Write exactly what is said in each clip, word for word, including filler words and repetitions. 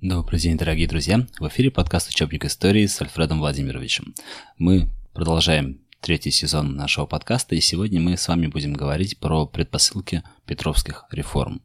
Добрый день, дорогие друзья! В эфире подкаст «Учебник истории» с Альфредом Владимировичем. Мы продолжаем третий сезон нашего подкаста, и сегодня мы с вами будем говорить про предпосылки петровских реформ.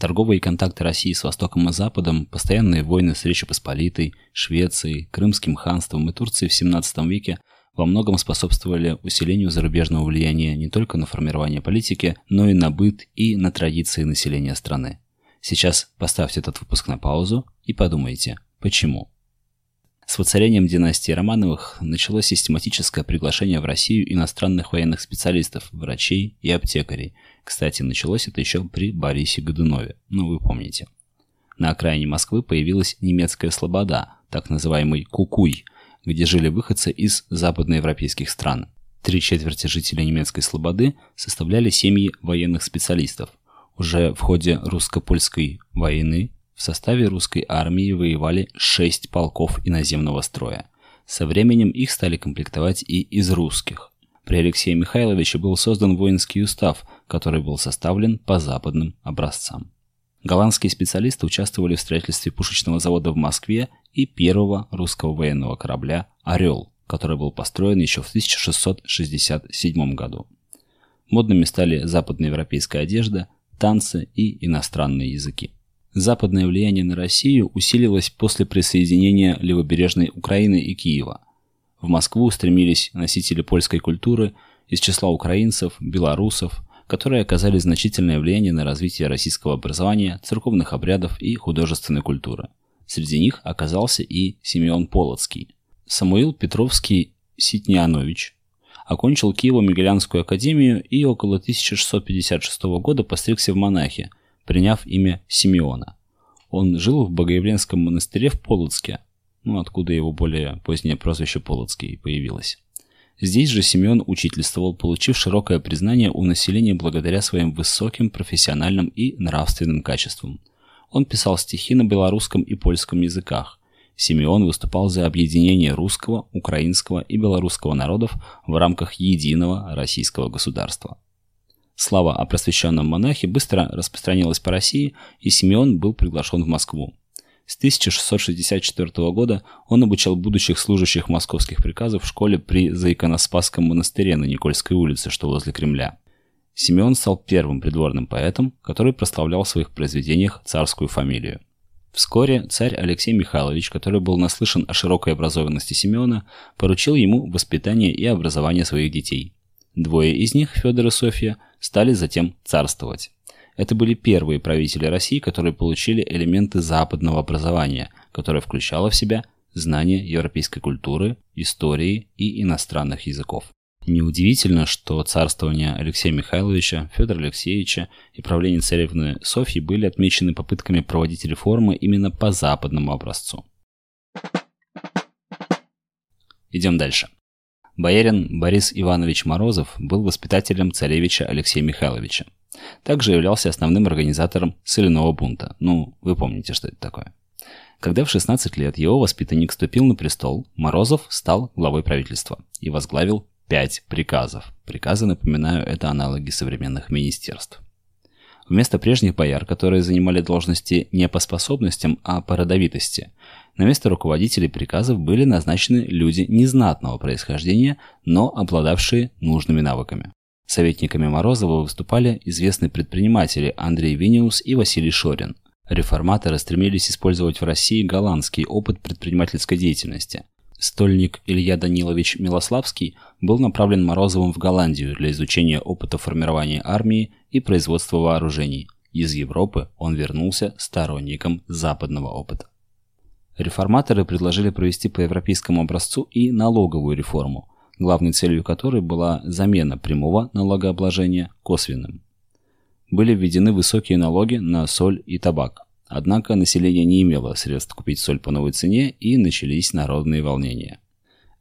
Торговые контакты России с Востоком и Западом, постоянные войны с Речью Посполитой, Швецией, Крымским ханством и Турцией в семнадцатом веке во многом способствовали усилению зарубежного влияния не только на формирование политики, но и на быт и на традиции населения страны. Сейчас поставьте этот выпуск на паузу и подумайте, почему. С воцарением династии Романовых началось систематическое приглашение в Россию иностранных военных специалистов, врачей и аптекарей. Кстати, началось это еще при Борисе Годунове, ну вы помните. На окраине Москвы появилась немецкая слобода, так называемый кукуй, где жили выходцы из западноевропейских стран. Три четверти жителей немецкой слободы составляли семьи военных специалистов. Уже в ходе русско-польской войны в составе русской армии воевали шесть полков иноземного строя. Со временем их стали комплектовать и из русских. При Алексее Михайловиче был создан воинский устав, который был составлен по западным образцам. Голландские специалисты участвовали в строительстве пушечного завода в Москве и первого русского военного корабля «Орел», который был построен еще в тысяча шестьсот шестьдесят седьмом году. Модными стали западноевропейская одежда, танцы и иностранные языки. Западное влияние на Россию усилилось после присоединения левобережной Украины и Киева. В Москву стремились носители польской культуры из числа украинцев, белорусов, которые оказали значительное влияние на развитие российского образования, церковных обрядов и художественной культуры. Среди них оказался и Симеон Полоцкий. Самуил Петровский Ситнянович окончил Киево-Могилянскую академию и около тысяча шестьсот пятьдесят шестого года постригся в монахи, приняв имя Симеона. Он жил в Богоявленском монастыре в Полоцке, ну, откуда его более позднее прозвище Полоцкий появилось. Здесь же Симеон учительствовал, получив широкое признание у населения благодаря своим высоким профессиональным и нравственным качествам. Он писал стихи на белорусском и польском языках. Симеон выступал за объединение русского, украинского и белорусского народов в рамках единого российского государства. Слава о просвещенном монахе быстро распространилась по России, и Симеон был приглашен в Москву. С тысяча шестьсот шестьдесят четвёртого года он обучал будущих служащих московских приказов в школе при Заиконоспасском монастыре на Никольской улице, что возле Кремля. Симеон стал первым придворным поэтом, который прославлял в своих произведениях царскую фамилию. Вскоре царь Алексей Михайлович, который был наслышан о широкой образованности Симеона, поручил ему воспитание и образование своих детей. Двое из них, Федор и Софья, стали затем царствовать. Это были первые правители России, которые получили элементы западного образования, которое включало в себя знания европейской культуры, истории и иностранных языков. Неудивительно, что царствование Алексея Михайловича, Федора Алексеевича и правление царевны Софьи были отмечены попытками проводить реформы именно по западному образцу. Идем дальше. Боярин Борис Иванович Морозов был воспитателем царевича Алексея Михайловича. Также являлся основным организатором соляного бунта. Ну, вы помните, что это такое. Когда в шестнадцать лет его воспитанник вступил на престол, Морозов стал главой правительства и возглавил пять приказов. Приказы, напоминаю, это аналоги современных министерств. Вместо прежних бояр, которые занимали должности не по способностям, а по родовитости, на место руководителей приказов были назначены люди незнатного происхождения, но обладавшие нужными навыками. Советниками Морозова выступали известные предприниматели Андрей Виниус и Василий Шорин. Реформаторы стремились использовать в России голландский опыт предпринимательской деятельности. Стольник Илья Данилович Милославский был направлен Морозовым в Голландию для изучения опыта формирования армии и производства вооружений. Из Европы он вернулся сторонником западного опыта. Реформаторы предложили провести по европейскому образцу и налоговую реформу, главной целью которой была замена прямого налогообложения косвенным. Были введены высокие налоги на соль и табак. Однако население не имело средств купить соль по новой цене, и начались народные волнения.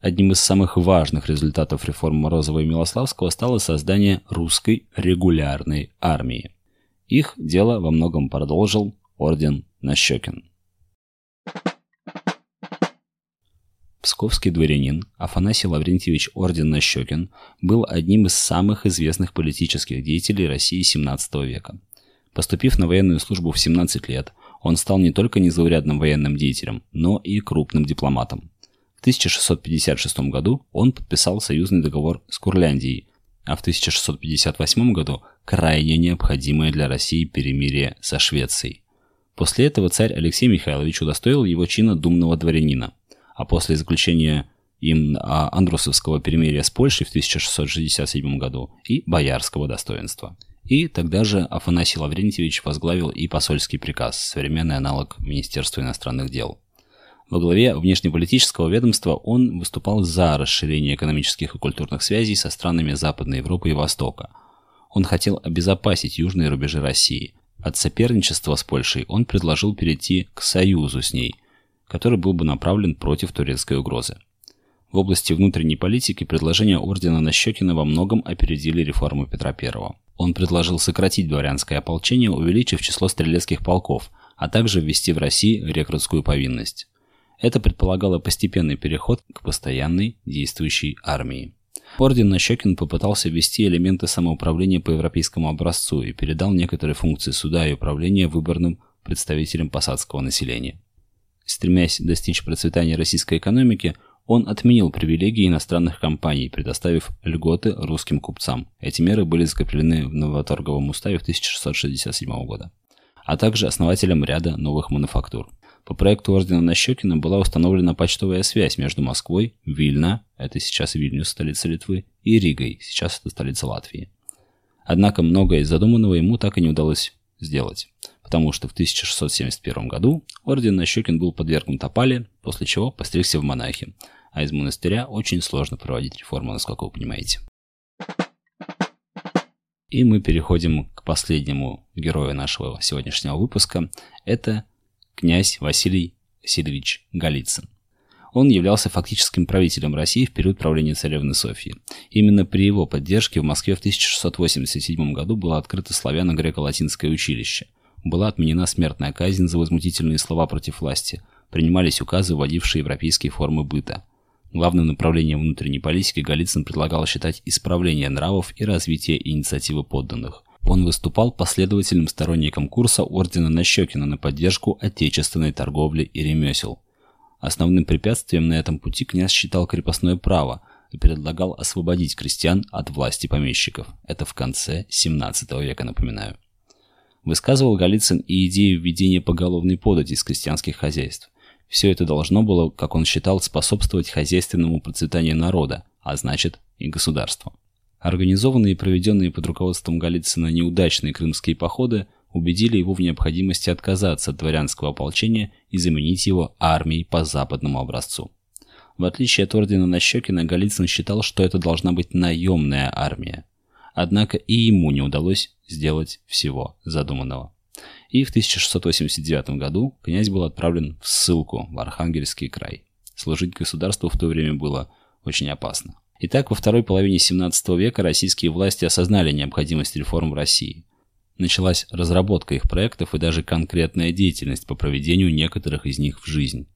Одним из самых важных результатов реформ Морозова и Милославского стало создание русской регулярной армии. Их дело во многом продолжил Ордин-Нащокин. Псковский дворянин Афанасий Лаврентьевич Ордин-Нащокин был одним из самых известных политических деятелей России семнадцатого века. Поступив на военную службу в семнадцать лет, он стал не только незаурядным военным деятелем, но и крупным дипломатом. В тысяча шестьсот пятьдесят шестом году он подписал союзный договор с Курляндией, а в тысяча шестьсот пятьдесят восьмом году крайне необходимое для России перемирие со Швецией. После этого царь Алексей Михайлович удостоил его чина думного дворянина, а после заключения им Андрусовского перемирия с Польшей в тысяча шестьсот шестьдесят седьмом году и боярского достоинства. И тогда же Афанасий Лаврентьевич возглавил и посольский приказ, современный аналог Министерства иностранных дел. Во главе внешнеполитического ведомства он выступал за расширение экономических и культурных связей со странами Западной Европы и Востока. Он хотел обезопасить южные рубежи России. От соперничества с Польшей он предложил перейти к союзу с ней, который был бы направлен против турецкой угрозы. В области внутренней политики предложения ордена Нащекина во многом опередили реформу Петра Первого. Он предложил сократить дворянское ополчение, увеличив число стрелецких полков, а также ввести в России рекрутскую повинность. Это предполагало постепенный переход к постоянной действующей армии. Орден Нащекин попытался ввести элементы самоуправления по европейскому образцу и передал некоторые функции суда и управления выборным представителям посадского населения. Стремясь достичь процветания российской экономики, он отменил привилегии иностранных компаний, предоставив льготы русским купцам. Эти меры были закреплены в Новоторговом уставе в тысяча шестьсот шестьдесят седьмом года, а также основателем ряда новых мануфактур. По проекту ордена Нащекина была установлена почтовая связь между Москвой, Вильна, это сейчас Вильнюс, столица Литвы, и Ригой, сейчас это столица Латвии. Однако многое из задуманного ему так и не удалось сделать, потому что в тысяча шестьсот семьдесят первом году орден Нащекин был подвергнут опале, после чего постригся в монахи, а из монастыря очень сложно проводить реформу, насколько вы понимаете. И мы переходим к последнему герою нашего сегодняшнего выпуска. Это князь Василий Васильевич Голицын. Он являлся фактическим правителем России в период правления царевны Софьи. Именно при его поддержке в Москве в тысяча шестьсот восемьдесят седьмом году было открыто славяно-греко-латинское училище. Была отменена смертная казнь за возмутительные слова против власти. Принимались указы, вводившие европейские формы быта. Главным направлением внутренней политики Голицын предлагал считать исправление нравов и развитие инициативы подданных. Он выступал последовательным сторонником курса ордена Нащекина на поддержку отечественной торговли и ремесел. Основным препятствием на этом пути князь считал крепостное право и предлагал освободить крестьян от власти помещиков. Это в конце семнадцатого века, напоминаю. Высказывал Голицын и идею введения поголовной подати из крестьянских хозяйств. Все это должно было, как он считал, способствовать хозяйственному процветанию народа, а значит и государства. Организованные и проведенные под руководством Голицына неудачные крымские походы убедили его в необходимости отказаться от дворянского ополчения и заменить его армией по западному образцу. В отличие от ордена Нащекина, Голицын считал, что это должна быть наемная армия. Однако и ему не удалось сделать всего задуманного. И в тысяча шестьсот восемьдесят девятом году князь был отправлен в ссылку в Архангельский край. Служить государству в то время было очень опасно. Итак, во второй половине семнадцатого века российские власти осознали необходимость реформ в России. Началась разработка их проектов и даже конкретная деятельность по проведению некоторых из них в жизнь.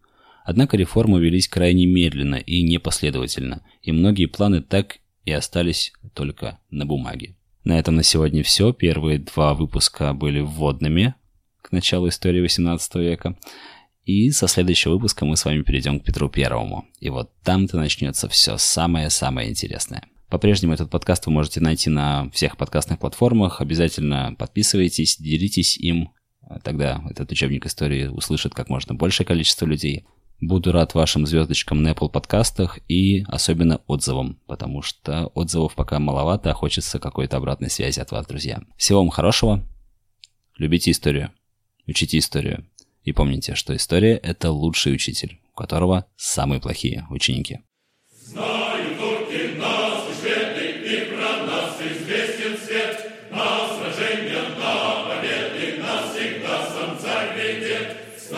Однако реформы велись крайне медленно и непоследовательно, и многие планы так и остались только на бумаге. На этом на сегодня все. Первые два выпуска были вводными к началу истории восемнадцатого века. И со следующего выпуска мы с вами перейдем к Петру Первому. И вот там-то начнется все самое-самое интересное. По-прежнему этот подкаст вы можете найти на всех подкастных платформах. Обязательно подписывайтесь, делитесь им. Тогда этот учебник истории услышит как можно большее количество людей. Буду рад вашим звездочкам на Apple подкастах и особенно отзывам, потому что отзывов пока маловато, а хочется какой-то обратной связи от вас, друзья. Всего вам хорошего. Любите историю. Учите историю. И помните, что история – это лучший учитель, у которого самые плохие ученики. Знают турки нас, шведы, и про нас известен свет. На сражения, на победы нас всегда сам царь ведет.